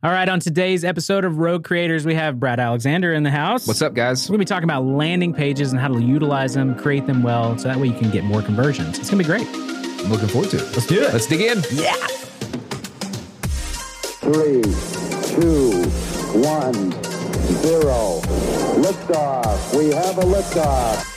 All right, on today's episode of Rogue Creators, we have Brad Alexander in the house. What's up, guys? We're going to be talking about landing pages and how to utilize them, create them well, so that way you can get more conversions. It's going to be great. I'm looking forward to it. Let's do it. Let's dig in. Yeah. 3, 2, 1, 0. Liftoff. We have a liftoff.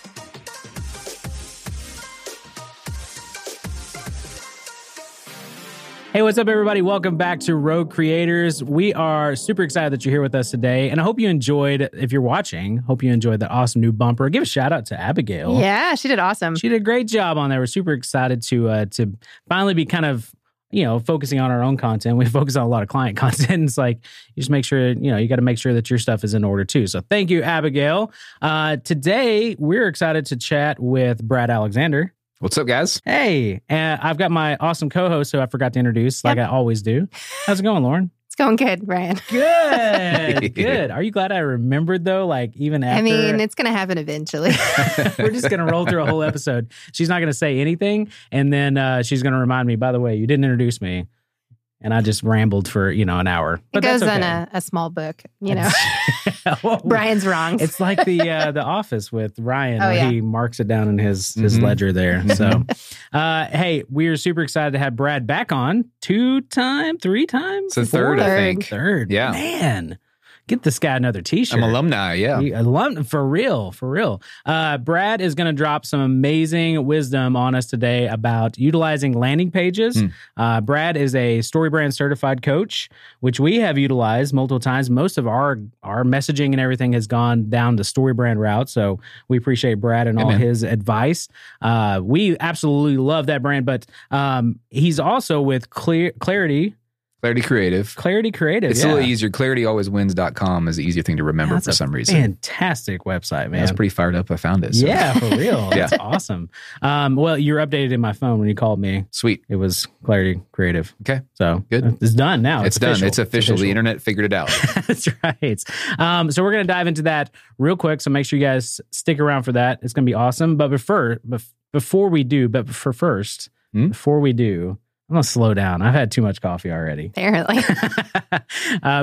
Hey, what's up, everybody? Welcome back to Rogue Creators. We are super excited that you're here with us today. And I hope you enjoyed, if you're watching, hope you enjoyed that awesome new bumper. Give a shout out to Abigail. Yeah, she did awesome. She did a great job on there. We're super excited to finally be kind of, you know, focusing on our own content. We focus on a lot of client content. It's like, you just make sure, you know, you got to make sure that your stuff is in order too. So thank you, Abigail. Today, we're excited to chat with Brad Alexander. What's up, guys? Hey, I've got my awesome co-host who I forgot to introduce, like I always do. How's it going, Lauren? It's going good, Ryan. Good, good. Are you glad I remembered, though? Like, even after... I mean, it's going to happen eventually. We're just going to roll through a whole episode. She's not going to say anything, and then she's going to remind me, by the way, you didn't introduce me. And I just rambled for, you know, an hour. But it goes that's okay. On a small book, you know. Well, Brian's wrong. It's like the Office with Ryan, where he marks it down in his ledger there. So, hey, we're super excited to have Brad back on 2 times, 3 times. So third, I think. Third, yeah. Man, get this guy another T-shirt. I'm alumni, yeah. For real. Brad is going to drop some amazing wisdom on us today about utilizing landing pages. Brad is a StoryBrand certified coach, which we have utilized multiple times. Most of our messaging and everything has gone down the StoryBrand route, so we appreciate Brad and all his advice. We absolutely love that brand, but he's also with Clarity Creative. It's a little easier. ClarityAlwaysWins.com is the easier thing to remember for some reason. Fantastic website, man. I was pretty fired up. I found it. So. Yeah, for real. That's awesome. Well, you were updated in my phone when you called me. Sweet. It was Clarity Creative. Okay. So good. It's done now. It's done. Official. It's official. The internet figured it out. That's right. So we're going to dive into that real quick. So make sure you guys stick around for that. It's going to be awesome. But before we do, I'm going to slow down. I've had too much coffee already. Apparently.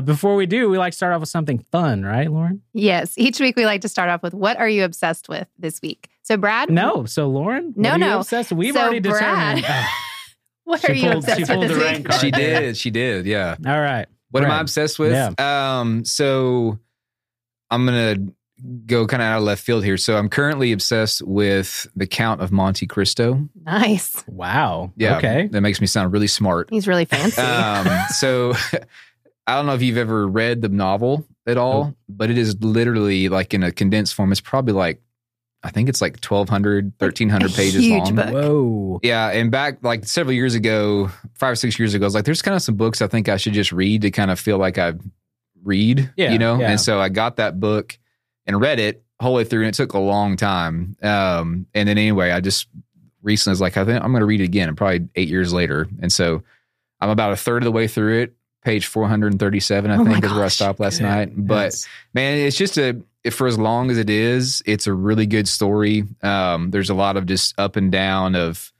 Before we do, we like to start off with something fun, right, Lauren? Yes. Each week we like to start off with, what are you obsessed with this week? So Brad? No. So Lauren? No, what are you obsessed with? We've already determined. What are you obsessed with this week? She did. Yeah. All right. What am I obsessed with? Yeah. So I'm going to go kind of out of left field here. So I'm currently obsessed with The Count of Monte Cristo. Nice. Wow. Yeah. Okay. That makes me sound really smart. He's really fancy. So I don't know if you've ever read the novel at all, but it is literally like in a condensed form. It's probably like, I think it's like 1,200, 1,300 pages long. Book. Whoa. Yeah. And back like several years ago, 5 or 6 years ago, I was like, there's kind of some books I think I should just read to kind of feel like I read, you know? Yeah. And so I got that book and read it whole way through, and it took a long time. And then anyway, I just recently was like, I think I'm going to read it again, and probably 8 years later. And so I'm about a third of the way through it. Page 437, I think, is where I stopped last night. But man, it's just for as long as it is, it's a really good story. There's a lot of just up and down of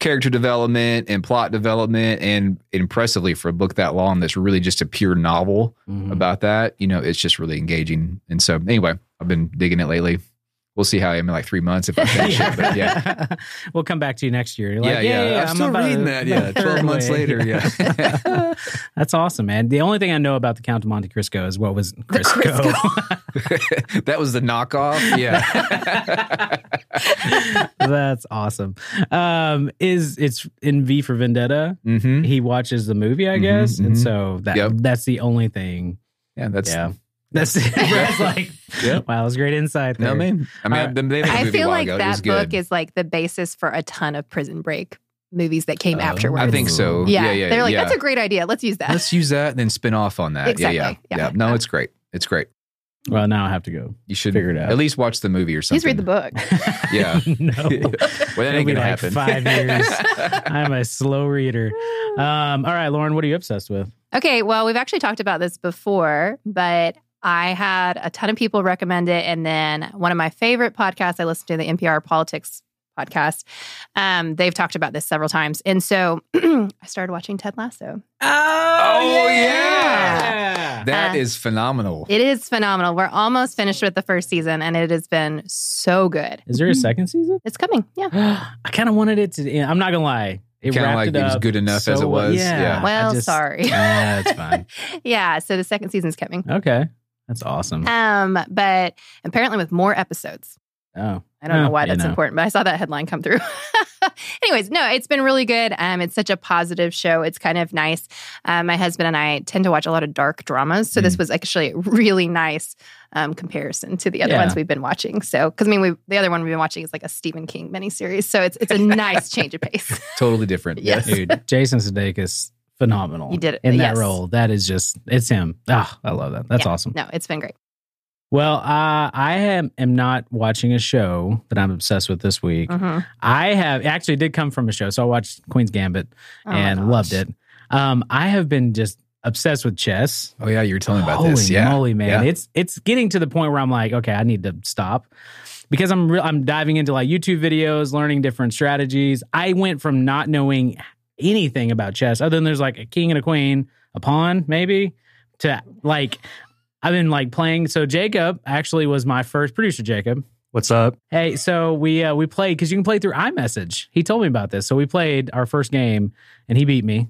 character development and plot development, and impressively for a book that long that's really just a pure novel about that, you know, it's just really engaging. And so anyway, I've been digging it lately. We'll see how I am in like 3 months if I finish it, but we'll come back to you next year. You're like, I'm still reading that. 12 months later. Yeah. That's awesome, man. The only thing I know about The Count of Monte Cristo is what was Cristo. That was the knockoff. Yeah. That's awesome. It's in V for Vendetta. Mm-hmm. He watches the movie, I guess. Mm-hmm, and so that's the only thing. Yeah. That's like, wow, that's great insight there. No, man. I feel like that book is like the basis for a ton of Prison Break movies that came afterwards. I think so. Yeah. They're like, that's a great idea. Let's use that. And then spin off on that. Exactly. Yeah. No, it's great. Well, now I have to go. You should figure it out. At least watch the movie or something. Just read the book. Yeah. No. Well, that ain't going to happen. 5 years. I'm a slow reader. All right, Lauren, what are you obsessed with? Okay, well, we've actually talked about this before, but I had a ton of people recommend it. And then one of my favorite podcasts, I listened to the NPR Politics podcast. They've talked about this several times. And so I started watching Ted Lasso. Oh yeah. That is phenomenal. It is phenomenal. We're almost finished with the first season and it has been so good. Is there a second season? It's coming. Yeah. I kind of wanted it to end. I'm not going to lie. It kind of like it was good enough so, as it was. Yeah. Well, just, sorry. Yeah, it's fine. Yeah. So the second season's coming. Okay. That's awesome. But apparently with more episodes. Oh. I don't know why that's important, but I saw that headline come through. Anyways, no, it's been really good. It's such a positive show. It's kind of nice. My husband and I tend to watch a lot of dark dramas. So this was actually a really nice comparison to the other ones we've been watching. So, because I mean, the other one we've been watching is like a Stephen King miniseries. So it's a nice change of pace. Totally different. Yes. Dude, Jason Sudeikis, phenomenal. He did it. In that role. That is just, it's him. Ah, I love that. That's awesome. No, it's been great. Well, I am not watching a show that I'm obsessed with this week. Mm-hmm. It did come from a show. So I watched Queen's Gambit and loved it. I have been just obsessed with chess. Oh, yeah. You were telling me about this. Yeah. Holy moly, man. Yeah. It's getting to the point where I'm like, okay, I need to stop. Because I'm diving into like YouTube videos, learning different strategies. I went from not knowing anything about chess, other than there's like a king and a queen, a pawn maybe, to like... I've been like playing. So Jacob actually was my first producer. Jacob, what's up? Hey, so we played because you can play through iMessage. He told me about this. So we played our first game, and he beat me.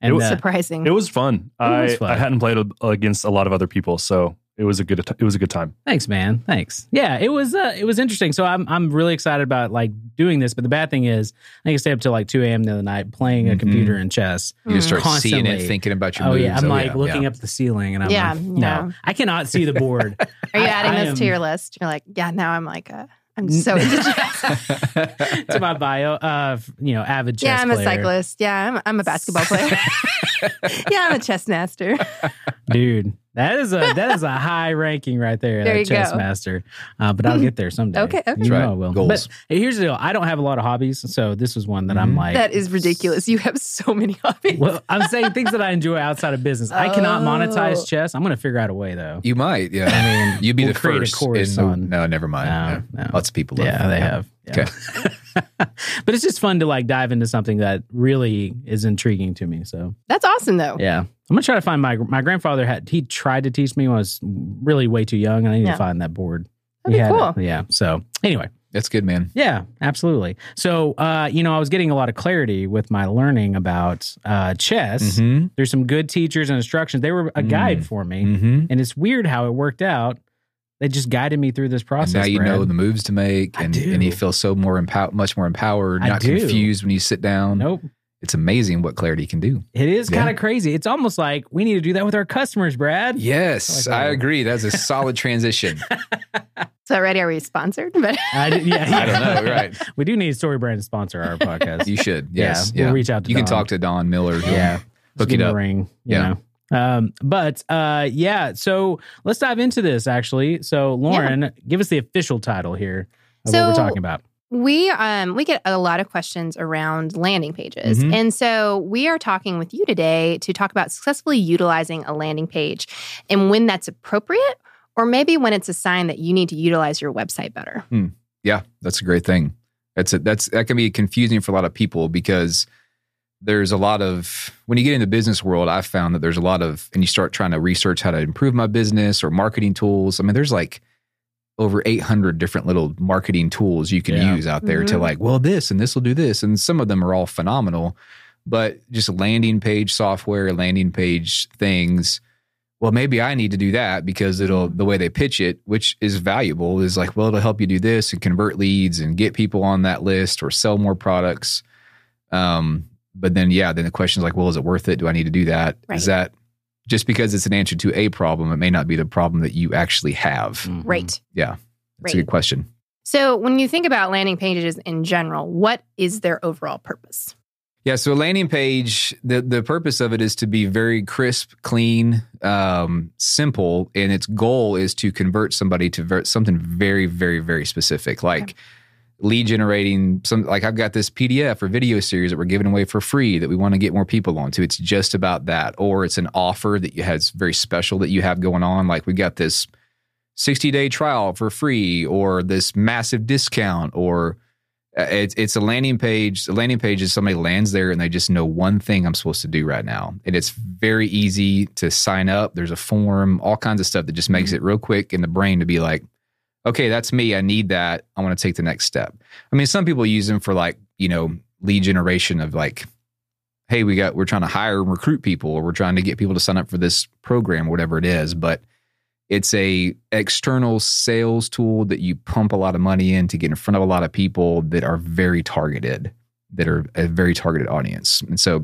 And it was surprising. It was fun. It was fun. I hadn't played against a lot of other people, so it was a good time. Thanks, man. Thanks. Yeah, it was interesting. So I'm really excited about like doing this. But the bad thing is, I can stay up till like 2 a.m. the other night playing a computer and chess. You just start constantly. Seeing it, thinking about your moves. Oh yeah, I'm like looking up the ceiling, and I'm like, no, I cannot see the board. Are you adding this to your list? You're like, yeah. Now I'm like, I'm so into chess. To my bio, avid chess. Yeah, I'm a cyclist. Yeah, I'm a basketball player. Yeah, I'm a chess master. Dude, that is a high ranking right there. There you go. Chess master. But I'll get there someday. Okay. You know I will. Goals. But here's the deal. I don't have a lot of hobbies, so this is one that I'm like... That is ridiculous. You have so many hobbies. Well, I'm saying things that I enjoy outside of business. I cannot monetize chess. I'm going to figure out a way, though. You might, yeah. I mean, you'd be the first. A course on. No, never mind. No. Lots of people love that. They have. Yeah. Okay. But it's just fun to like dive into something that really is intriguing to me. So that's awesome, though. Yeah, I'm gonna try to find my grandfather he tried to teach me when I was really way too young, and I need to find that board. That'd be cool. Yeah. So anyway, that's good, man. Yeah, absolutely. So I was getting a lot of clarity with my learning about chess. Mm-hmm. There's some good teachers and instructions. They were a guide for me, and it's weird how it worked out. They just guided me through this process. And now you know the moves to make, and you feel so much more empowered, confused when you sit down. Nope. It's amazing what clarity can do. It is kind of crazy. It's almost like we need to do that with our customers, Brad. Yes, I agree. That's a solid transition. So already are we sponsored? But I don't know. Right. We do need StoryBrand to sponsor our podcast. You should. Yes. Yeah. We'll reach out to Don. You can talk to Don Miller. Yeah. Hook it up. Ring, you know. So let's dive into this actually. So Lauren, give us the official title here of what we're talking about. We get a lot of questions around landing pages. Mm-hmm. And so we are talking with you today to talk about successfully utilizing a landing page and when that's appropriate, or maybe when it's a sign that you need to utilize your website better. Mm. Yeah, that's a great thing. That can be confusing for a lot of people because there's a lot of, when you get in the business world, I've found that there's a lot of, and you start trying to research how to improve my business or marketing tools. I mean, there's like over 800 different little marketing tools you can use out there to like, well, this and this will do this. And some of them are all phenomenal, but just landing page software, landing page things. Well, maybe I need to do that because the way they pitch it, which is valuable, is like, well, it'll help you do this and convert leads and get people on that list or sell more products. But then the question is like, well, is it worth it? Do I need to do that? Right. Is that just because it's an answer to a problem, it may not be the problem that you actually have. Mm-hmm. Right. Yeah. That's a good question. So when you think about landing pages in general, what is their overall purpose? Yeah, so a landing page, the purpose of it is to be very crisp, clean, simple, and its goal is to convert somebody to something very, very, very specific, like lead generating. Like I've got this PDF or video series that we're giving away for free that we want to get more people onto. It's just about that. Or it's an offer that you has very special that you have going on. Like we got this 60-day trial for free, or this massive discount, or it's a landing page. A landing page is somebody lands there and they just know one thing I'm supposed to do right now. And it's very easy to sign up. There's a form, all kinds of stuff that just makes it real quick in the brain to be like, okay, that's me. I need that. I want to take the next step. I mean, some people use them for like, you know, lead generation of like, hey, we're trying to hire and recruit people, or we're trying to get people to sign up for this program, whatever it is. But it's a external sales tool that you pump a lot of money in to get in front of a lot of people that are very targeted, that are a very targeted audience. And so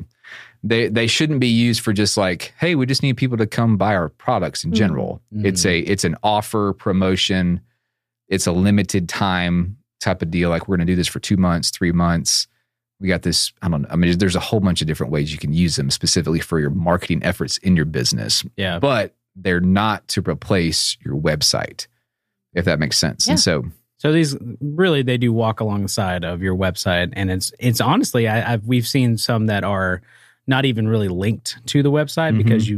they shouldn't be used for just like, hey, we just need people to come buy our products in general. Mm-hmm. It's an offer, promotion. It's a limited time type of deal. Like we're going to do this for 2 months, 3 months. We got this. There's a whole bunch of different ways you can use them specifically for your marketing efforts in your business. Yeah. But they're not to replace your website, if that makes sense. Yeah. And so these really, they do walk alongside of your website. And it's honestly, we've seen some that are not even really linked to the website, mm-hmm. because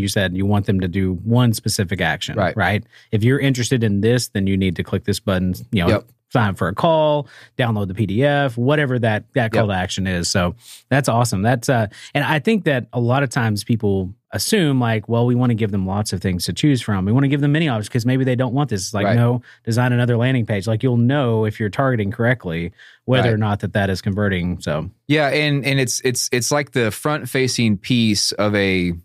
you said you want them to do one specific action, right? If you're interested in this, then you need to click this button, you know, sign up for a call, download the PDF, whatever that call to action is. So that's awesome. That's, and I think that a lot of times people assume like, well, we want to give them lots of things to choose from. We want to give them many options because maybe they don't want this. It's like, no, design another landing page. Like you'll know if you're targeting correctly, whether or not that is converting. So yeah. And it's like the front facing piece of something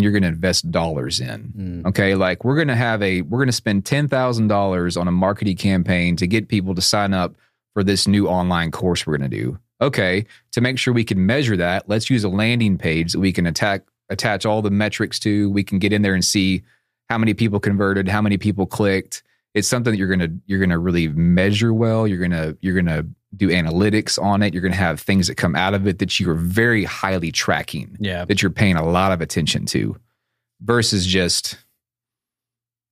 you're going to invest dollars in. Mm. Okay. Like we're going to spend $10,000 on a marketing campaign to get people to sign up for this new online course we're going to do. Okay, to make sure we can measure that, let's use a landing page that we can attach all the metrics to. We can get in there and see how many people converted, how many people clicked. It's something that you're gonna really measure well. You're gonna do analytics on it. You're gonna have things that come out of it that you are very highly tracking. Yeah. That you're paying a lot of attention to, versus just,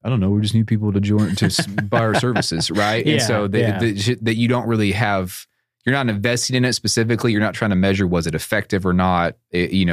I don't know, we just need people to join to buy our services, right? Yeah, and so that you don't really have. You're not investing in it specifically. You're not trying to measure was it effective or not. It's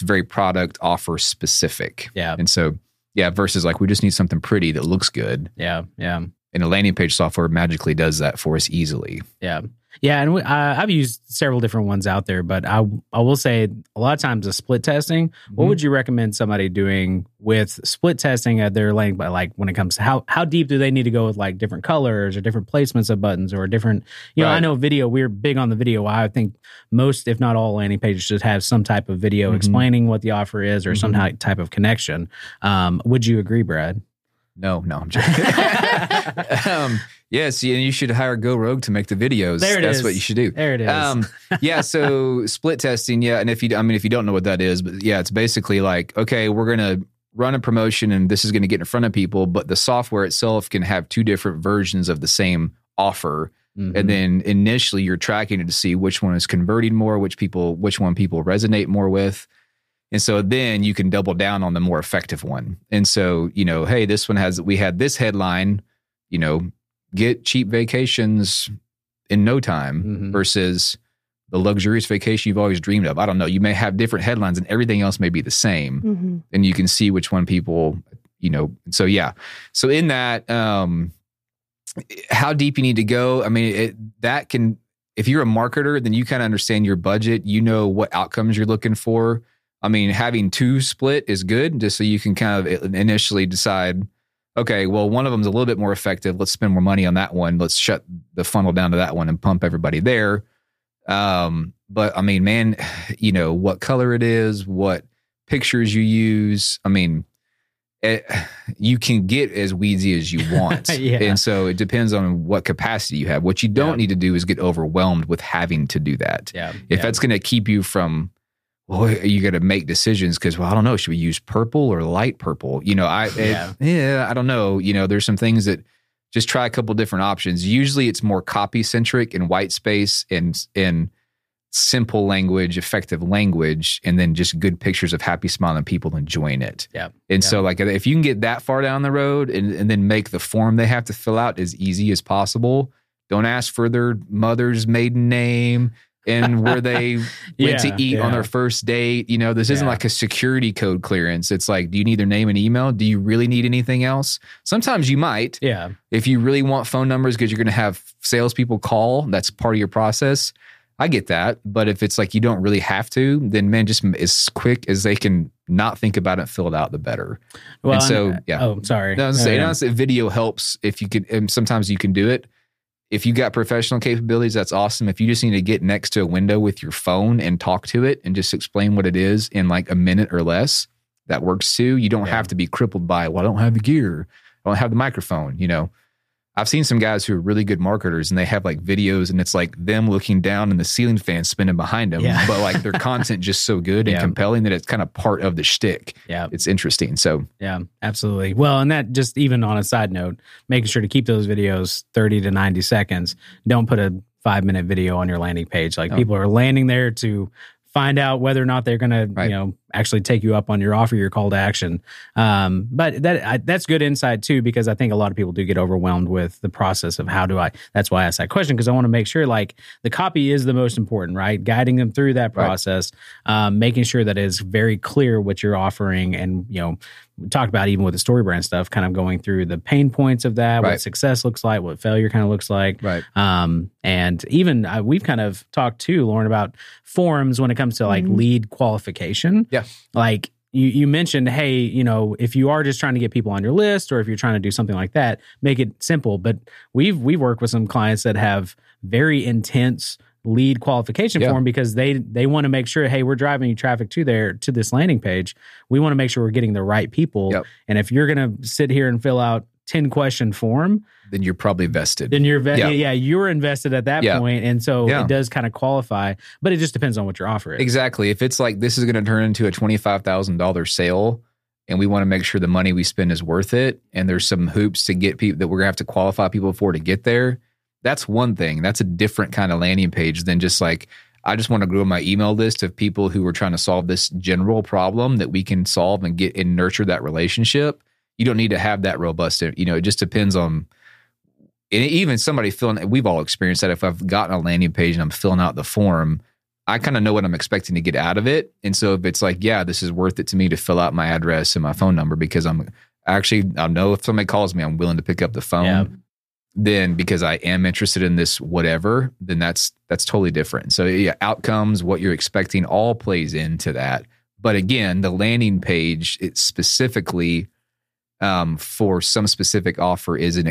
very product offer specific. Yeah. And so, versus like we just need something pretty that looks good. Yeah. Yeah. And a landing page software magically does that for us easily. Yeah. Yeah. And I've used several different ones out there, but I will say a lot of times the split testing, mm-hmm. what would you recommend somebody doing with split testing at their length? But like when it comes to how deep do they need to go with like different colors or different placements of buttons or different, you know, I know video, we're big on the video. I think most, if not all landing pages should have some type of video mm-hmm. explaining what the offer is or mm-hmm. some type of connection. Would you agree, Brad? No, I'm joking. Yes, and you should hire Go Rogue to make the videos. That's what you should do. There it is. So split testing, and if you don't know what that is, but it's basically like, okay, we're going to run a promotion and this is going to get in front of people, but the software itself can have two different versions of the same offer. Mm-hmm. And then initially you're tracking it to see which one is converting more, which one people resonate more with. And so then you can double down on the more effective one. And so, you know, hey, this one we had this headline, you know, get cheap vacations in no time mm-hmm. versus the luxurious vacation you've always dreamed of. I don't know. You may have different headlines and everything else may be the same. Mm-hmm. And you can see which one people, you know. So, yeah. So in that, how deep you need to go. I mean, if you're a marketer, then you kind of understand your budget. You know what outcomes you're looking for. I mean, having two split is good just so you can kind of initially decide, okay, well, one of them is a little bit more effective. Let's spend more money on that one. Let's shut the funnel down to that one and pump everybody there. But I mean, man, you know, what color it is, what pictures you use. I mean, you can get as wheezy as you want. Yeah. And so it depends on what capacity you have. What you don't need to do is get overwhelmed with having to do that. Yeah. If that's going to keep you from... Well, you got to make decisions because, well, I don't know. Should we use purple or light purple? You know, I don't know. You know, there's some things that just try a couple different options. Usually it's more copy centric and white space and simple language, effective language, and then just good pictures of happy smiling people enjoying it. Yeah. And so like if you can get that far down the road and then make the form they have to fill out as easy as possible, don't ask for their mother's maiden name and where they went to eat on their first date. You know, this isn't like a security code clearance. It's like, do you need their name and email? Do you really need anything else? Sometimes you might. Yeah. If you really want phone numbers because you're going to have salespeople call, that's part of your process. I get that. But if it's like you don't really have to, then man, just as quick as they can not think about it, fill it out, the better. Well, and so, Oh, sorry. No, honestly, video helps if you could, and sometimes you can do it. If you got professional capabilities, that's awesome. If you just need to get next to a window with your phone and talk to it and just explain what it is in like a minute or less, that works too. You don't have to be crippled by, well, I don't have the gear. I don't have the microphone, you know. I've seen some guys who are really good marketers and they have like videos and it's like them looking down and the ceiling fan spinning behind them. Yeah. But like their content just so good and compelling that it's kind of part of the shtick. Yeah. It's interesting. So yeah, absolutely. Well, and that just even on a side note, making sure to keep those videos 30 to 90 seconds. Don't put a 5-minute video on your landing page. Like people are landing there to find out whether or not they're going to, you know, actually take you up on your offer, your call to action. But that's good insight too, because I think a lot of people do get overwhelmed with the process of how do I, that's why I asked that question, because I want to make sure like the copy is the most important, right? Guiding them through that process, making sure that it's very clear what you're offering. And, you know, we talked about even with the StoryBrand stuff, kind of going through the pain points of that, what success looks like, what failure kind of looks like. Right. And even we've kind of talked too, Lauren, about forms when it comes to like lead qualification. Yeah. Like you mentioned, hey, you know, if you are just trying to get people on your list or if you're trying to do something like that, make it simple. But we've worked with some clients that have very intense lead qualification form because they want to make sure, hey, we're driving you traffic to this landing page. We want to make sure we're getting the right people. Yep. And if you're going to sit here and fill out 10-question form, then you're probably vested. Then you're vested. Yeah, you're invested at that point. And so it does kind of qualify, but it just depends on what your offer is. Exactly. If it's like, this is going to turn into a $25,000 sale and we want to make sure the money we spend is worth it. And there's some hoops to get people that we're going to have to qualify people for to get there. That's one thing. That's a different kind of landing page than just like, I just want to grow my email list of people who are trying to solve this general problem that we can solve and get and nurture that relationship. You don't need to have that robust, you know, it just depends on, and even somebody filling, we've all experienced that. If I've gotten a landing page and I'm filling out the form, I kind of know what I'm expecting to get out of it. And so if it's like, yeah, this is worth it to me to fill out my address and my phone number because I know if somebody calls me, I'm willing to pick up the phone. Yeah. Then because I am interested in this, whatever, then that's totally different. So yeah, outcomes, what you're expecting all plays into that. But again, the landing page, it's specifically for some specific offer is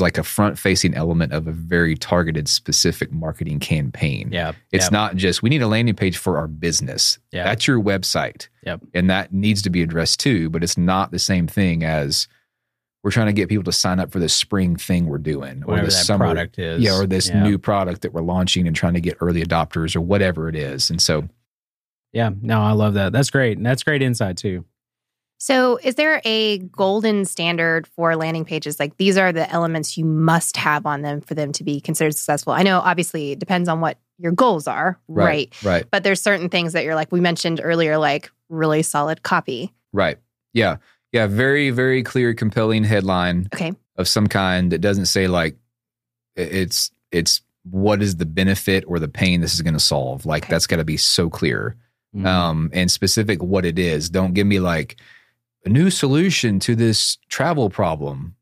like a front-facing element of a very targeted, specific marketing campaign. Yeah, it's not just, we need a landing page for our business. Yeah. That's your website. Yep. And that needs to be addressed too, but it's not the same thing as we're trying to get people to sign up for this spring thing we're doing. Whatever or this that summer product is. Yeah, or this new product that we're launching and trying to get early adopters or whatever it is. And so. Yeah, no, I love that. That's great. And that's great insight too. So is there a golden standard for landing pages? Like these are the elements you must have on them for them to be considered successful. I know obviously it depends on what your goals are, right? But there's certain things that you're like, we mentioned earlier, like really solid copy. Right. Yeah. Yeah. Very, very clear, compelling headline of some kind that doesn't say like it's what is the benefit or the pain this is going to solve? Like that's got to be so clear and specific what it is. Don't give me like, a new solution to this travel problem,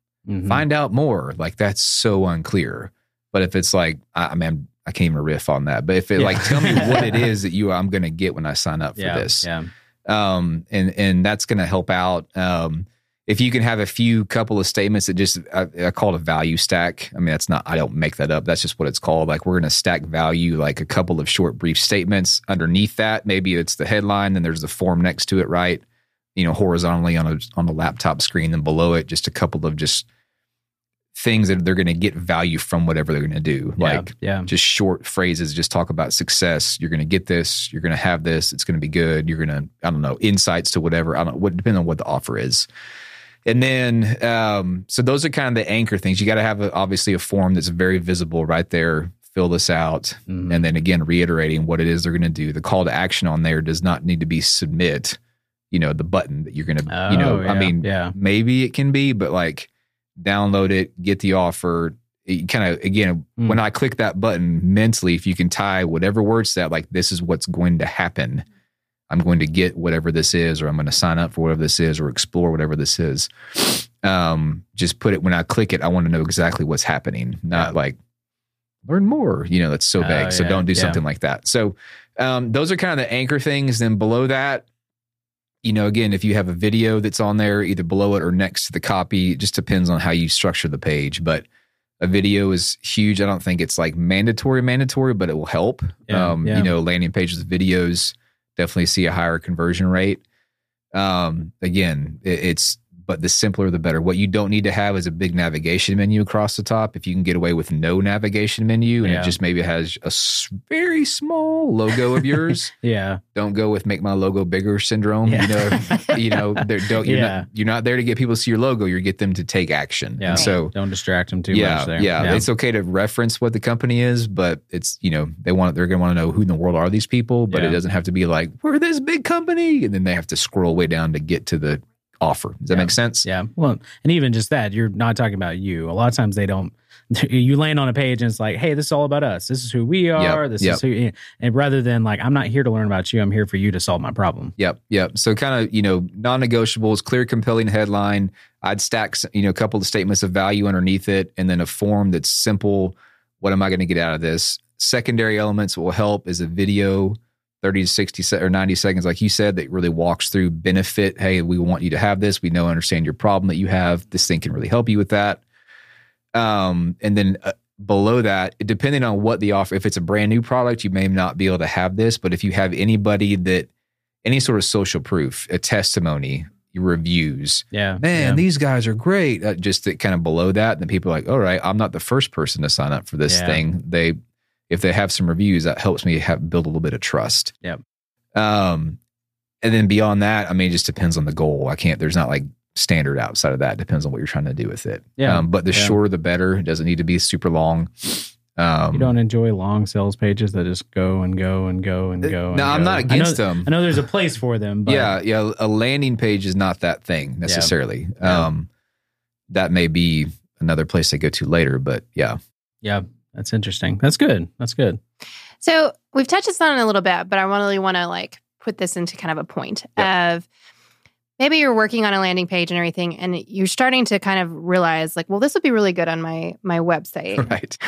find out more. Like that's so unclear. But if it's like, I mean, I can't even riff on that, but if it like, tell me what it is that I'm going to get when I sign up for this. Yeah. And that's going to help out. If you can have couple of statements that just, I call it a value stack. I mean, I don't make that up. That's just what it's called. Like we're going to stack value, like a couple of short, brief statements underneath that. Maybe it's the headline and there's the form next to it. Right. You know, horizontally on a laptop screen and below it, just a couple of just things that they're going to get value from whatever they're going to do. Just short phrases, just talk about success. You're going to get this. You're going to have this. It's going to be good. You're going to, insights to whatever. Depending on what the offer is. And then, so those are kind of the anchor things. You got to have obviously a form that's very visible right there. Fill this out. Mm-hmm. And then again, reiterating what it is they're going to do. The call to action on there does not need to be submit, you know, the button that you're going to, maybe it can be, but like download it, get the offer. Kind of, again, when I click that button mentally, if you can tie whatever words to that, like this is what's going to happen. I'm going to get whatever this is, or I'm going to sign up for whatever this is, or explore whatever this is. Just put it, when I click it, I want to know exactly what's happening, not like learn more, you know, that's so vague. So don't do something like that. So those are kind of the anchor things. Then below that, you know, again, if you have a video that's on there, either below it or next to the copy, it just depends on how you structure the page. But a video is huge. I don't think it's like mandatory, but it will help. You know, landing pages with videos definitely see a higher conversion rate. Again, but the simpler, the better. What you don't need to have is a big navigation menu across the top. If you can get away with no navigation menu and it just maybe has a very small logo of yours. Don't go with make my logo bigger syndrome. You're not there to get people to see your logo. You get them to take action. Yeah. And so don't distract them too much there. Yeah. It's okay to reference what the company is, but it's, you know, they're going to want to know who in the world are these people, but it doesn't have to be like, we're this big company. And then they have to scroll way down to get to the offer. Does that make sense? Yeah. Well, and even just that, you're not talking about you. A lot of times you land on a page and it's like, hey, this is all about us. This is who we are. Yep. This is who, and rather than like, I'm not here to learn about you. I'm here for you to solve my problem. Yep. Yep. So kind of, you know, non-negotiables, clear, compelling headline. I'd stack, you know, a couple of statements of value underneath it. And then a form that's simple. What am I going to get out of this? Secondary elements will help is a video, 30 to 60 or 90 seconds, like you said, that really walks through benefit. Hey, we want you to have this. We know, understand your problem that you have. This thing can really help you with that. And then below that, depending on what the offer, if it's a brand new product, you may not be able to have this. But if you have anybody that, any sort of social proof, a testimony, your reviews. These guys are great. Just that kind of below that. And people are like, all right, I'm not the first person to sign up for this thing. If they have some reviews, that helps me build a little bit of trust. Yep. And then beyond that, I mean, it just depends on the goal. There's not like standard outside of that. It depends on what you're trying to do with it. Yeah. But the shorter, the better. It doesn't need to be super long. You don't enjoy long sales pages that just go and go. I'm not against them. I know there's a place for them. But yeah. A landing page is not that thing necessarily. Yeah. That may be another place they go to later, but yeah. That's interesting. That's good. So we've touched on it a little bit, but I really want to like put this into kind of a point of maybe you're working on a landing page and everything, and you're starting to kind of realize like, well, this would be really good on my website.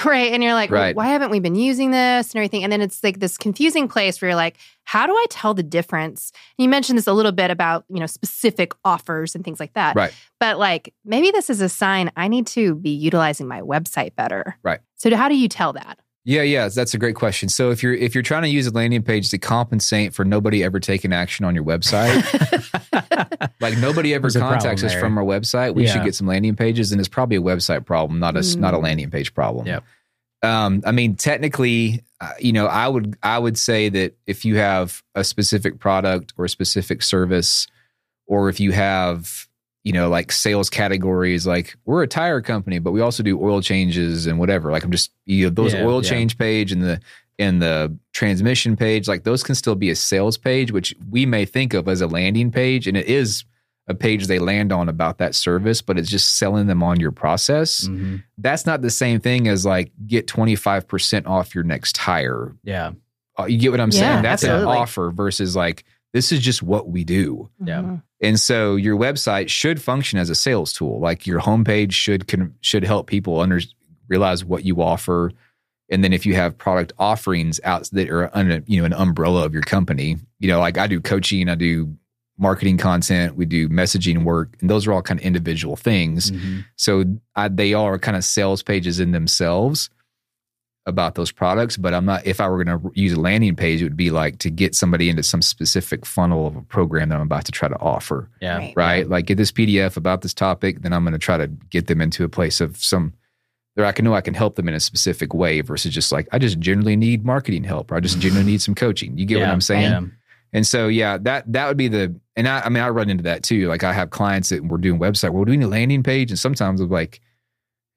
Right. And you're like, Well, why haven't we been using this and everything? And then it's like this confusing place where you're like, how do I tell the difference? And you mentioned this a little bit about, you know, specific offers and things like that. Right. But like, maybe this is a sign I need to be utilizing my website better. Right. So how do you tell that? Yeah, that's a great question. So if you're trying to use a landing page to compensate for nobody ever taking action on your website, like nobody ever contacts us from our website, we should get some landing pages, and it's probably a website problem, not a landing page problem. Yeah. I mean, technically, you know, I would say that if you have a specific product or a specific service, or if you have, you know, like sales categories, like we're a tire company, but we also do oil changes and whatever. Like I'm just, you know, those oil change page and the transmission page, like those can still be a sales page, which we may think of as a landing page. And it is a page they land on about that service, but it's just selling them on your process. Mm-hmm. That's not the same thing as like get 25% off your next hire. Yeah. You get what I'm saying? That's absolutely. An offer versus like, this is just what we do. Yeah. And so your website should function as a sales tool. Like your homepage should help people realize what you offer. And then if you have product offerings out that are under, you know, an umbrella of your company, you know, like I do coaching, I do marketing content, we do messaging work, and those are all kind of individual things. Mm-hmm. So they are kind of sales pages in themselves about those products, but I'm not, if I were going to use a landing page, it would be like to get somebody into some specific funnel of a program that I'm about to try to offer. Yeah. Right. Like get this PDF about this topic, then I'm going to try to get them into a place of some, there I can help them in a specific way versus just like, I just generally need marketing help, or I just generally need some coaching. You get what I'm saying? And so, yeah, that would be the, and I mean, I run into that too. Like I have clients that were doing website, well, do we need a landing page? And sometimes I'm like,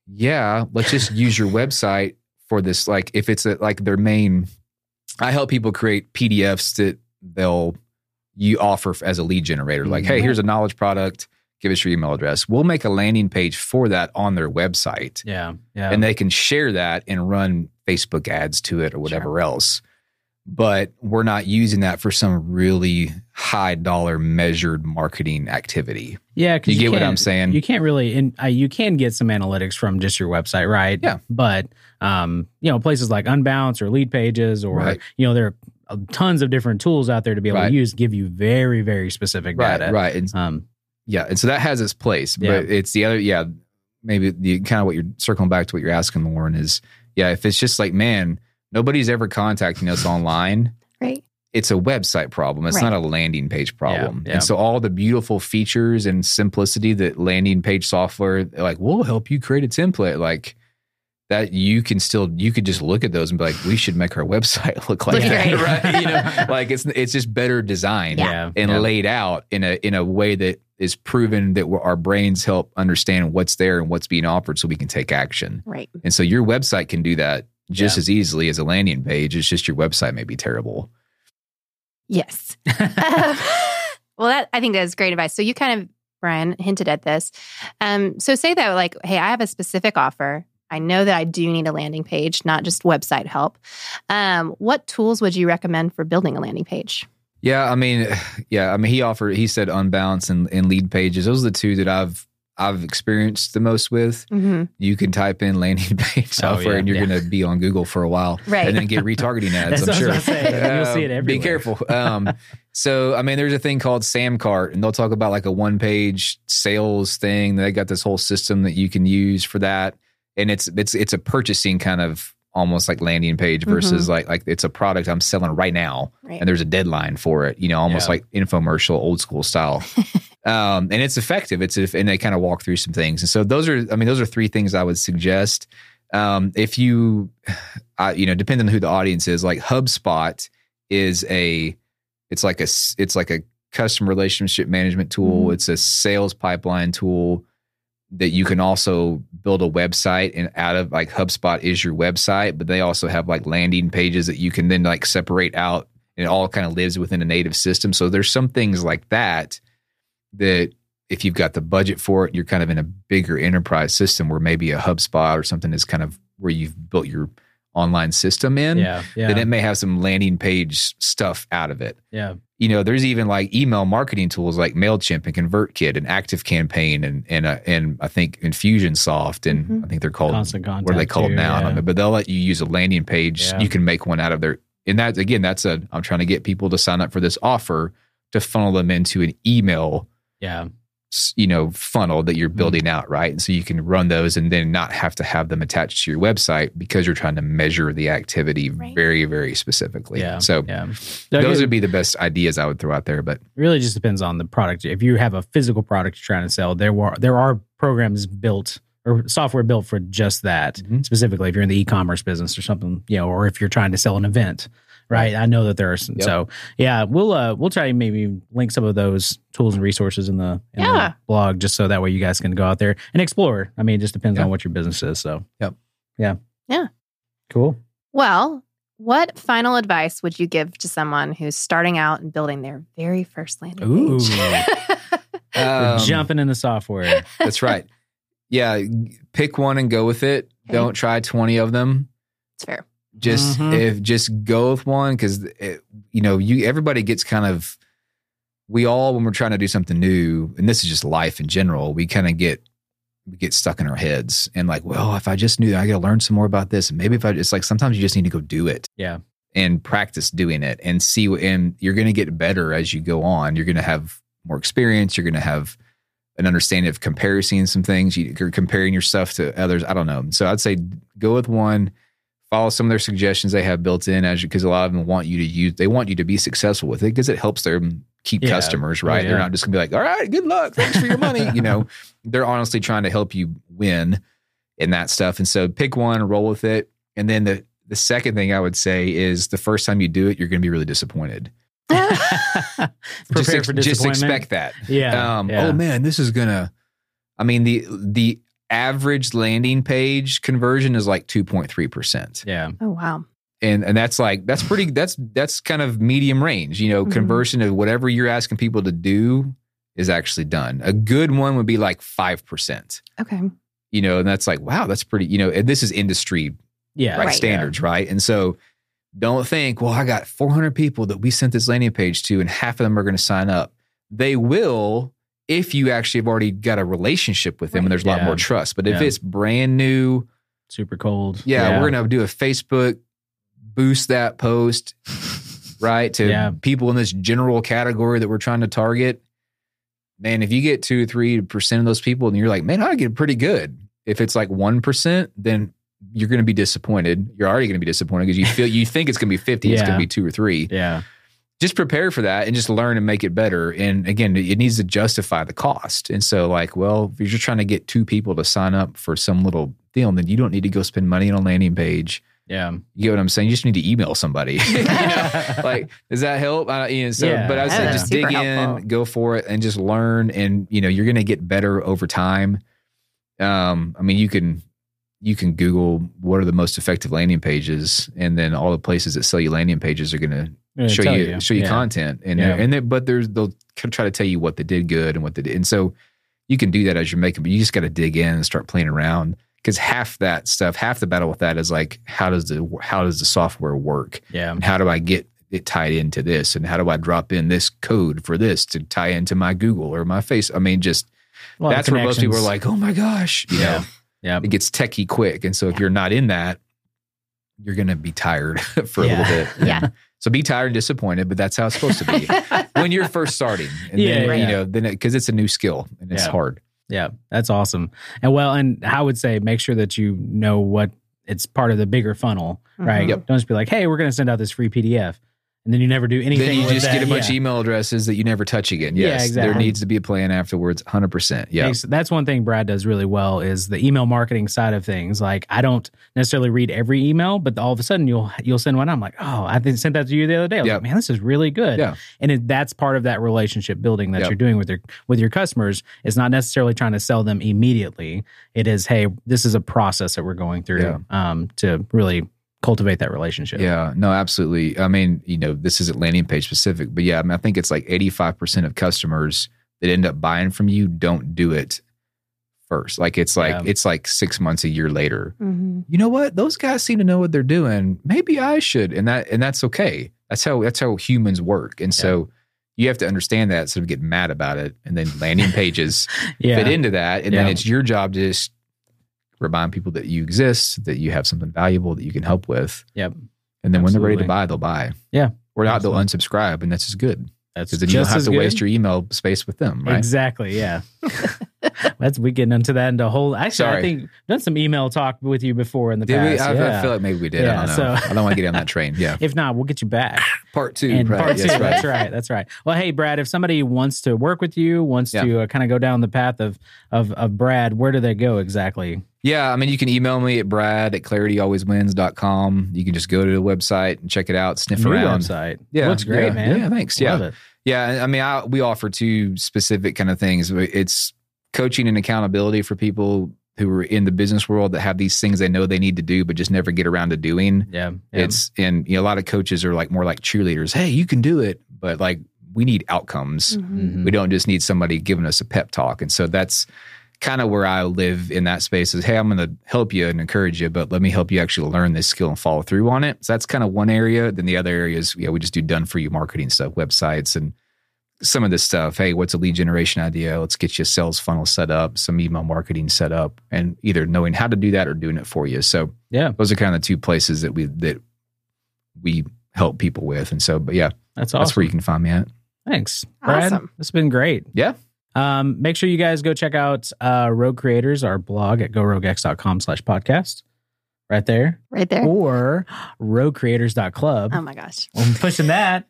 yeah, let's just use your website for this. Like if it's like their main, I help people create PDFs that you offer as a lead generator. Like, hey, here's a knowledge product. Give us your email address. We'll make a landing page for that on their website. Yeah. Yeah. And they can share that and run Facebook ads to it or whatever else. But we're not using that for some really high dollar measured marketing activity. Yeah. You get what I'm saying? You can't really, and you can get some analytics from just your website, right? Yeah. But, you know, places like Unbounce or Lead Pages or, you know, there are tons of different tools out there to be able to use, give you very, very specific data. Right. And, yeah. And so that has its place, but it's the other, maybe the kind of what you're circling back to what you're asking, Lauren, is, if it's just like, man, nobody's ever contacting us online. Right. It's a website problem. It's not a landing page problem. Yeah. And so all the beautiful features and simplicity that landing page software, like, we'll help you create a template. Like that you could just look at those and be like, we should make our website look like that. Right. You know, like it's just better designed and laid out in a way that is proven that our brains help understand what's there and what's being offered so we can take action. Right. And so your website can do that just as easily as a landing page. It's just your website may be terrible. Yes. Well, I think that's great advice. So you kind of, Brian, hinted at this. So say that like, hey, I have a specific offer. I know that I do need a landing page, not just website help. What tools would you recommend for building a landing page? I mean, he said Unbounce and Lead Pages. Those are the two that I've experienced the most with. Mm-hmm. You can type in landing page software and you're going to be on Google for a while and then get retargeting ads, I'm sure. You'll see it everywhere. Be careful. So, I mean, there's a thing called SamCart and they'll talk about like a one-page sales thing. They got this whole system that you can use for that. And it's a purchasing kind of almost like landing page versus like it's a product I'm selling right now and there's a deadline for it, you know, almost like infomercial, old school style. And it's effective. And they kind of walk through some things. And so those are three things I would suggest. If you, you know, depending on who the audience is, like HubSpot is like a customer relationship management tool. Mm-hmm. It's a sales pipeline tool that you can also build a website and out of, like HubSpot is your website, but they also have like landing pages that you can then like separate out and it all kind of lives within a native system. So there's some things like that if you've got the budget for it, you're kind of in a bigger enterprise system where maybe a HubSpot or something is kind of where you've built your online system in, then it may have some landing page stuff out of it. Yeah. You know, there's even like email marketing tools like MailChimp and ConvertKit and ActiveCampaign and I think Infusionsoft and I think they're called, what are they called now? I don't know, but they'll let you use a landing page. Yeah. You can make one out of there. And that, again, I'm trying to get people to sign up for this offer to funnel them into an email you know, funnel that you're building out, right? And so you can run those and then not have to have them attached to your website because you're trying to measure the activity very, very specifically. Yeah. So those would be the best ideas I would throw out there. But it really just depends on the product. If you have a physical product you're trying to sell, there are programs built or software built for just that, specifically if you're in the e-commerce business or something, you know, or if you're trying to sell an event. Right. I know that there are some. Yep. So we'll try to maybe link some of those tools and resources in the blog, just so that way you guys can go out there and explore. I mean, it just depends on what your business is. So, Yeah. Cool. Well, what final advice would you give to someone who's starting out and building their very first landing page? We're jumping in the software. That's right. Yeah. Pick one and go with it. Okay. Don't try 20 of them. It's fair. Just just go with one because, you know, everybody gets kind of, when we're trying to do something new, and this is just life in general, we kind of get stuck in our heads and like, well, if I just knew, I got to learn some more about this. And maybe it's like, sometimes you just need to go do it. Yeah. And practice doing it and see, and you're going to get better as you go on. You're going to have more experience. You're going to have an understanding of comparison, some things you're comparing your stuff to others. I don't know. So I'd say go with one. Follow some of their suggestions they have built in, because a lot of them want you to be successful with it because it helps them keep customers, right? Oh, yeah. They're not just gonna be like, all right, good luck, thanks for your money. You know, they're honestly trying to help you win in that stuff. And so pick one, roll with it. And then the second thing I would say is the first time you do it, you're gonna be really disappointed. Prepare for disappointment. Just expect that. Yeah, yeah. Oh man, this is gonna. I mean, the average landing page conversion is like 2.3%. Yeah. Oh wow. And that's like that's kind of medium range. You know, conversion of whatever you're asking people to do is actually done. A good one would be like 5%. Okay. You know, and that's like, wow, that's pretty, you know, and this is industry standards, right? And so don't think, well, I got 400 people that we sent this landing page to and half of them are going to sign up. They will if you actually have already got a relationship with them and there's a lot more trust. But if it's brand new. Super cold. Yeah, we're going to do a Facebook, boost that post, right? To people in this general category that we're trying to target. Man, if you get 2 or 3% of those people and you're like, man, I get pretty good. If it's like 1%, then you're going to be disappointed. You're already going to be disappointed because you think it's going to be 50, it's going to be 2 or 3. Yeah. Just prepare for that and just learn and make it better. And again, it needs to justify the cost. And so like, well, if you're just trying to get 2 people to sign up for some little deal, then you don't need to go spend money on a landing page. Yeah. You get what I'm saying? You just need to email somebody. You know? Like, does that help? But I would say just dig in, go for it, and just learn. And, you know, you're going to get better over time. I mean, you can Google what are the most effective landing pages, and then all the places that sell you landing pages are going to show you content. But they'll try to tell you what they did good and what they did. And so you can do that as you're making, but you just got to dig in and start playing around. Because half that stuff, half the battle with that is like, how does the software work? Yeah. And how do I get it tied into this? And how do I drop in this code for this to tie into my Google or my face? I mean, just that's where most people are like, oh my gosh, you know, it gets techie quick. And so if you're not in that, you're going to be tired for a little bit. Yeah. So be tired and disappointed, but that's how it's supposed to be when you're first starting. And then because it's a new skill and it's hard. Yeah, that's awesome. And I would say make sure that you know what it's part of the bigger funnel, right? Yep. Don't just be like, hey, we're going to send out this free PDF. And then you never do anything. Then you just get a bunch of email addresses that you never touch again. Yes, yeah, exactly. There needs to be a plan afterwards, 100%. Yeah, so that's one thing Brad does really well is the email marketing side of things. Like I don't necessarily read every email, but all of a sudden you'll send one. I'm like, oh, I sent that to you the other day. I'm like, man, this is really good. Yeah. And that's part of that relationship building that you're doing with your customers. It's not necessarily trying to sell them immediately. It is, hey, this is a process that we're going through to really cultivate that relationship. Yeah, no, absolutely. I mean, you know, this isn't landing page specific, but I mean, I think it's like 85% of customers that end up buying from you don't do it first. Like it's like 6 months, a year later. Mm-hmm. You know what? Those guys seem to know what they're doing. Maybe I should, and that's okay. That's how humans work. And so you have to understand that, sort of get mad about it, and then landing pages fit into that, and then it's your job to just remind people that you exist, that you have something valuable that you can help with. Yep. And then when they're ready to buy, they'll buy. Yeah. Or not, they'll unsubscribe, and that's as good. That's because then you don't have to waste your email space with them, right? Exactly. Yeah. We getting into that into a whole. Actually, sorry. I think we've done some email talk with you before in the past. I feel like maybe we did. Yeah, I don't know. I don't want to get on that train. Yeah. If not, we'll get you back. Part two. Yes, right. That's right. Well, hey, Brad, if somebody wants to work with you, wants to kind of go down the path of Brad, where do they go exactly? Yeah, I mean, you can email me at brad@clarityalwayswins.com. You can just go to the website and check it out, sniff around. Website. Yeah. Looks great, man. Yeah, thanks. Love it. Yeah, I mean, we offer 2 specific kind of things. It's coaching and accountability for people who are in the business world that have these things they know they need to do, but just never get around to doing. Yeah. And a lot of coaches are like more like cheerleaders. Hey, you can do it. But like, we need outcomes. Mm-hmm. We don't just need somebody giving us a pep talk. And so that's kind of where I live in that space is, hey, I'm going to help you and encourage you, but let me help you actually learn this skill and follow through on it. So that's kind of one area. Then the other area is, we just do done for you marketing stuff, websites and some of this stuff. Hey, what's a lead generation idea? Let's get you a sales funnel set up, some email marketing set up, and either knowing how to do that or doing it for you. So those are kind of the 2 places that we help people with. And so, that's awesome. That's where you can find me at. Thanks, Brad. Awesome. It's been great. Yeah. Make sure you guys go check out Rogue Creators, our blog at GoRogueX.com/podcast. Right there. Or roguecreators.club. Oh my gosh. I'm pushing that.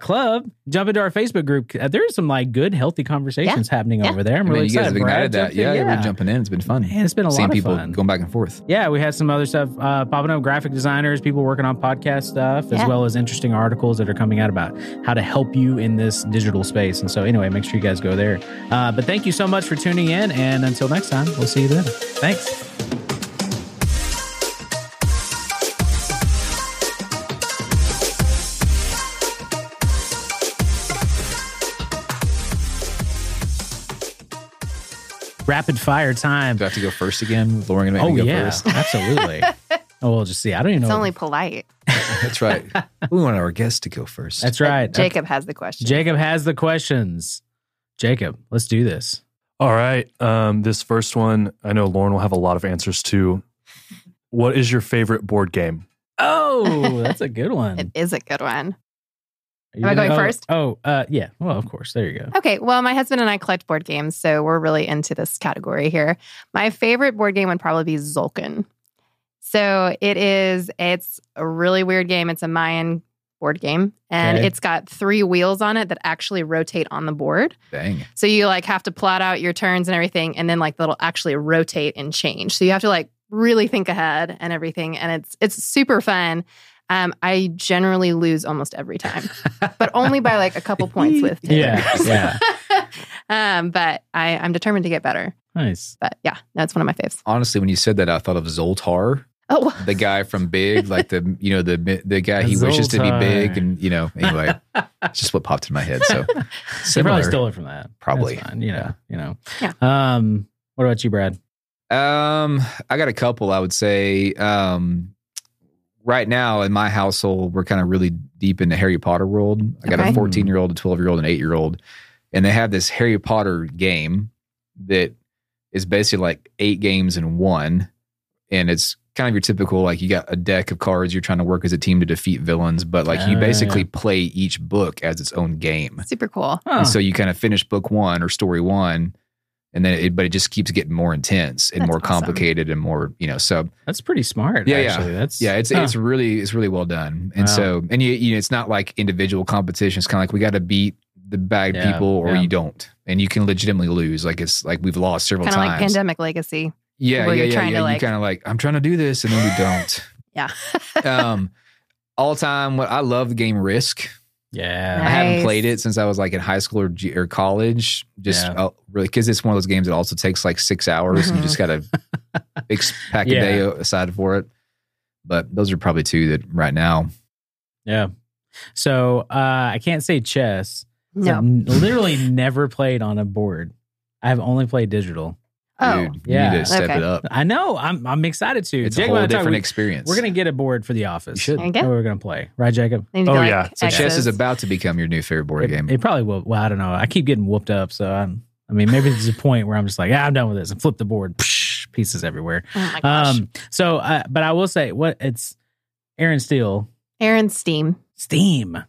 .club. Jump into our Facebook group. There's some like good, healthy conversations happening over there. I'm really excited. You guys have ignited that. Yeah, we're jumping in. It's been fun. And it's been a lot of fun. Seeing people going back and forth. Yeah, we had some other stuff popping up. Graphic designers, people working on podcast stuff, as well as interesting articles that are coming out about how to help you in this digital space. And so anyway, make sure you guys go there. But thank you so much for tuning in. And until next time, we'll see you then. Thanks. Rapid fire time. Do I have to go first again? Lauren going to make me go first? Absolutely. Oh, we'll just see. I don't even know. It's only polite. That's right. We want our guests to go first. That's right. Jacob has the questions. Jacob, let's do this. All right. This first one, I know Lauren will have a lot of answers to. What is your favorite board game? Oh, that's a good one. It is a good one. Am I going first? Yeah. Well, of course. There you go. Okay. Well, my husband and I collect board games, so we're really into this category here. My favorite board game would probably be Tzolk'in. So it's a really weird game. It's a Mayan board game, and it's got three wheels on it that actually rotate on the board. Dang. So you like have to plot out your turns and everything, and then like they'll actually rotate and change. So you have to like really think ahead and everything, and it's super fun. I generally lose almost every time, but only by like a couple points with Taylor. Yeah. But I'm determined to get better. Nice. But yeah, that's one of my faves. Honestly, when you said that, I thought of Zoltar. Oh, the guy from Big, like the guy he wishes to be big, and anyway, it's just what popped in my head. So they probably stole it from that. Probably. Fine, you know. Yeah. What about you, Brad? I got a couple. I would say. Right now in my household, we're kind of really deep into Harry Potter world. I got a 14-year-old, a 12-year-old, an 8-year-old. And they have this Harry Potter game that is basically like 8 games in one. And it's kind of your typical, like you got a deck of cards. You're trying to work as a team to defeat villains. But like you basically play each book as its own game. Super cool. Huh. And so you kind of finish book one or story one. And then, it just keeps getting more intense and more complicated and more, So that's pretty smart. Yeah, actually. Yeah. It's really well done. And so, and you know, it's not like individual competition. It's kind of like we got to beat the bad people, or you don't, and you can legitimately lose. Like it's like we've lost several kinda times. Kind of like Pandemic Legacy. Yeah. Like, you kind of like I'm trying to do this, and then we don't. All time, I love the game Risk. Yeah, nice. I haven't played it since I was like in high school or college. Just really, because it's one of those games that also takes like 6 hours, and you just got to pack a day aside for it. But those are probably two that right now. Yeah. So I can't say chess. No, literally never played on a board. I've only played digital. Oh, dude, you need to step it up. I know. I'm excited to. It's Jacob, a whole different experience. We're going to get a board for The Office. You should. We're going to play. Right, Jacob? Yeah. So chess is about to become your new favorite board game. It probably will. Well, I don't know. I keep getting whooped up. So, maybe there's a point where I'm just like, I'm done with this. And flip the board. Pieces everywhere. Oh, my gosh. But I will say, it's Aaron Steele. Aaron Steam. Steam.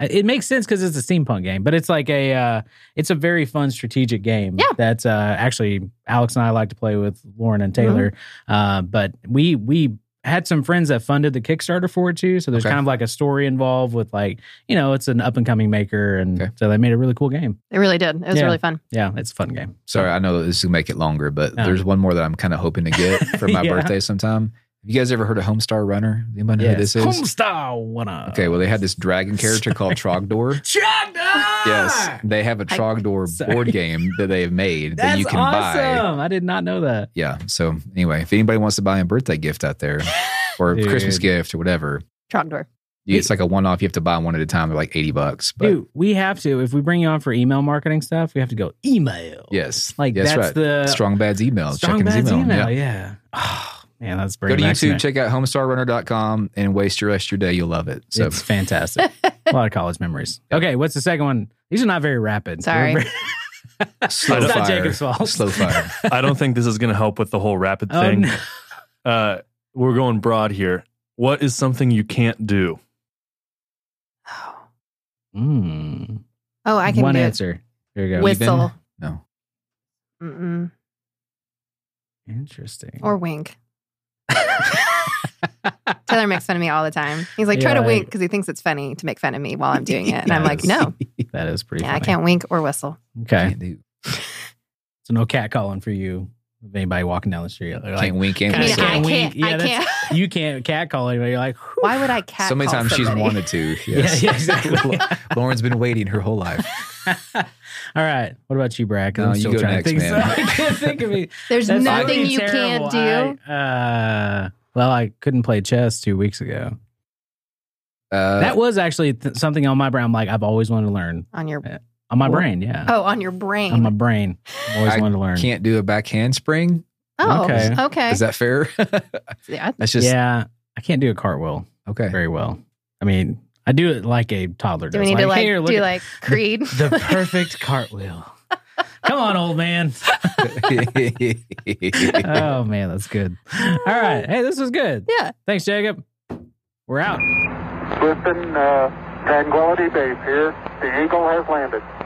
It makes sense because it's a steampunk game, but it's like it's a very fun strategic game that's actually Alex and I like to play with Lauren and Taylor. Mm-hmm. But we had some friends that funded the Kickstarter for it too, so there's kind of like a story involved with like it's an up and coming maker, and so they made a really cool game. They really did. It was really fun. Yeah, it's a fun game. Sorry, I know this will make it longer, but there's one more that I'm kind of hoping to get for my birthday sometime. You guys ever heard of Homestar Runner? Anybody know who this is? Homestar Runner. Okay, well, they had this dragon character called Trogdor. Trogdor! Yes, they have a Trogdor board game that they have made that you can buy. That's awesome. I did not know that. Yeah, so anyway, if anybody wants to buy a birthday gift out there or a Christmas gift or whatever. Trogdor. It's like a one-off. You have to buy one at a time. They're like $80. But dude, we have to. If we bring you on for email marketing stuff, we have to go email. Yes. Like that's right. The Strong Bad's email. Strong Bad's email, yeah. Yeah, that's great. Go to YouTube, check out homestarrunner.com, and waste the rest of your day. You'll love it. So. It's fantastic. A lot of college memories. Okay, what's the second one? These are not very rapid. Sorry. Slow fire. It's not Jacob's fault. Slow fire. I don't think this is going to help with the whole rapid thing. No. We're going broad here. What is something you can't do? Oh, I can do answer. Here you go. Whistle. No. Interesting. Or wink. Tyler makes fun of me all the time. He's like, try to wink because he thinks it's funny to make fun of me while I'm doing it. And I'm like, no. That is pretty funny. I can't wink or whistle. Okay. So no catcalling for you. Anybody walking down the street. Like, can't wink in. I can't wink. Yeah, I can't. You can't catcall anybody. You're like, whew. Why would I catcall so many times somebody? She's wanted to. Yes. Yeah, exactly. Lauren's been waiting her whole life. All right. What about you, Brad? No, I'm still trying to think. So I can't think of it. There's nothing you can't do. I couldn't play chess 2 weeks ago. That was actually something on my brain. I'm like, I've always wanted to learn. On my brain, yeah. Oh, on your brain. On my brain. I always wanted to learn. Can't do a back handspring. Oh, okay. Is that fair? I can't do a cartwheel. Okay. Very well. I mean, I do it like a toddler does. Do we need to do Creed? The perfect cartwheel. Come on, old man. Oh, man, that's good. All right. Hey, this was good. Yeah. Thanks, Jacob. We're out. Listen, Tranquility Base here. The Eagle has landed.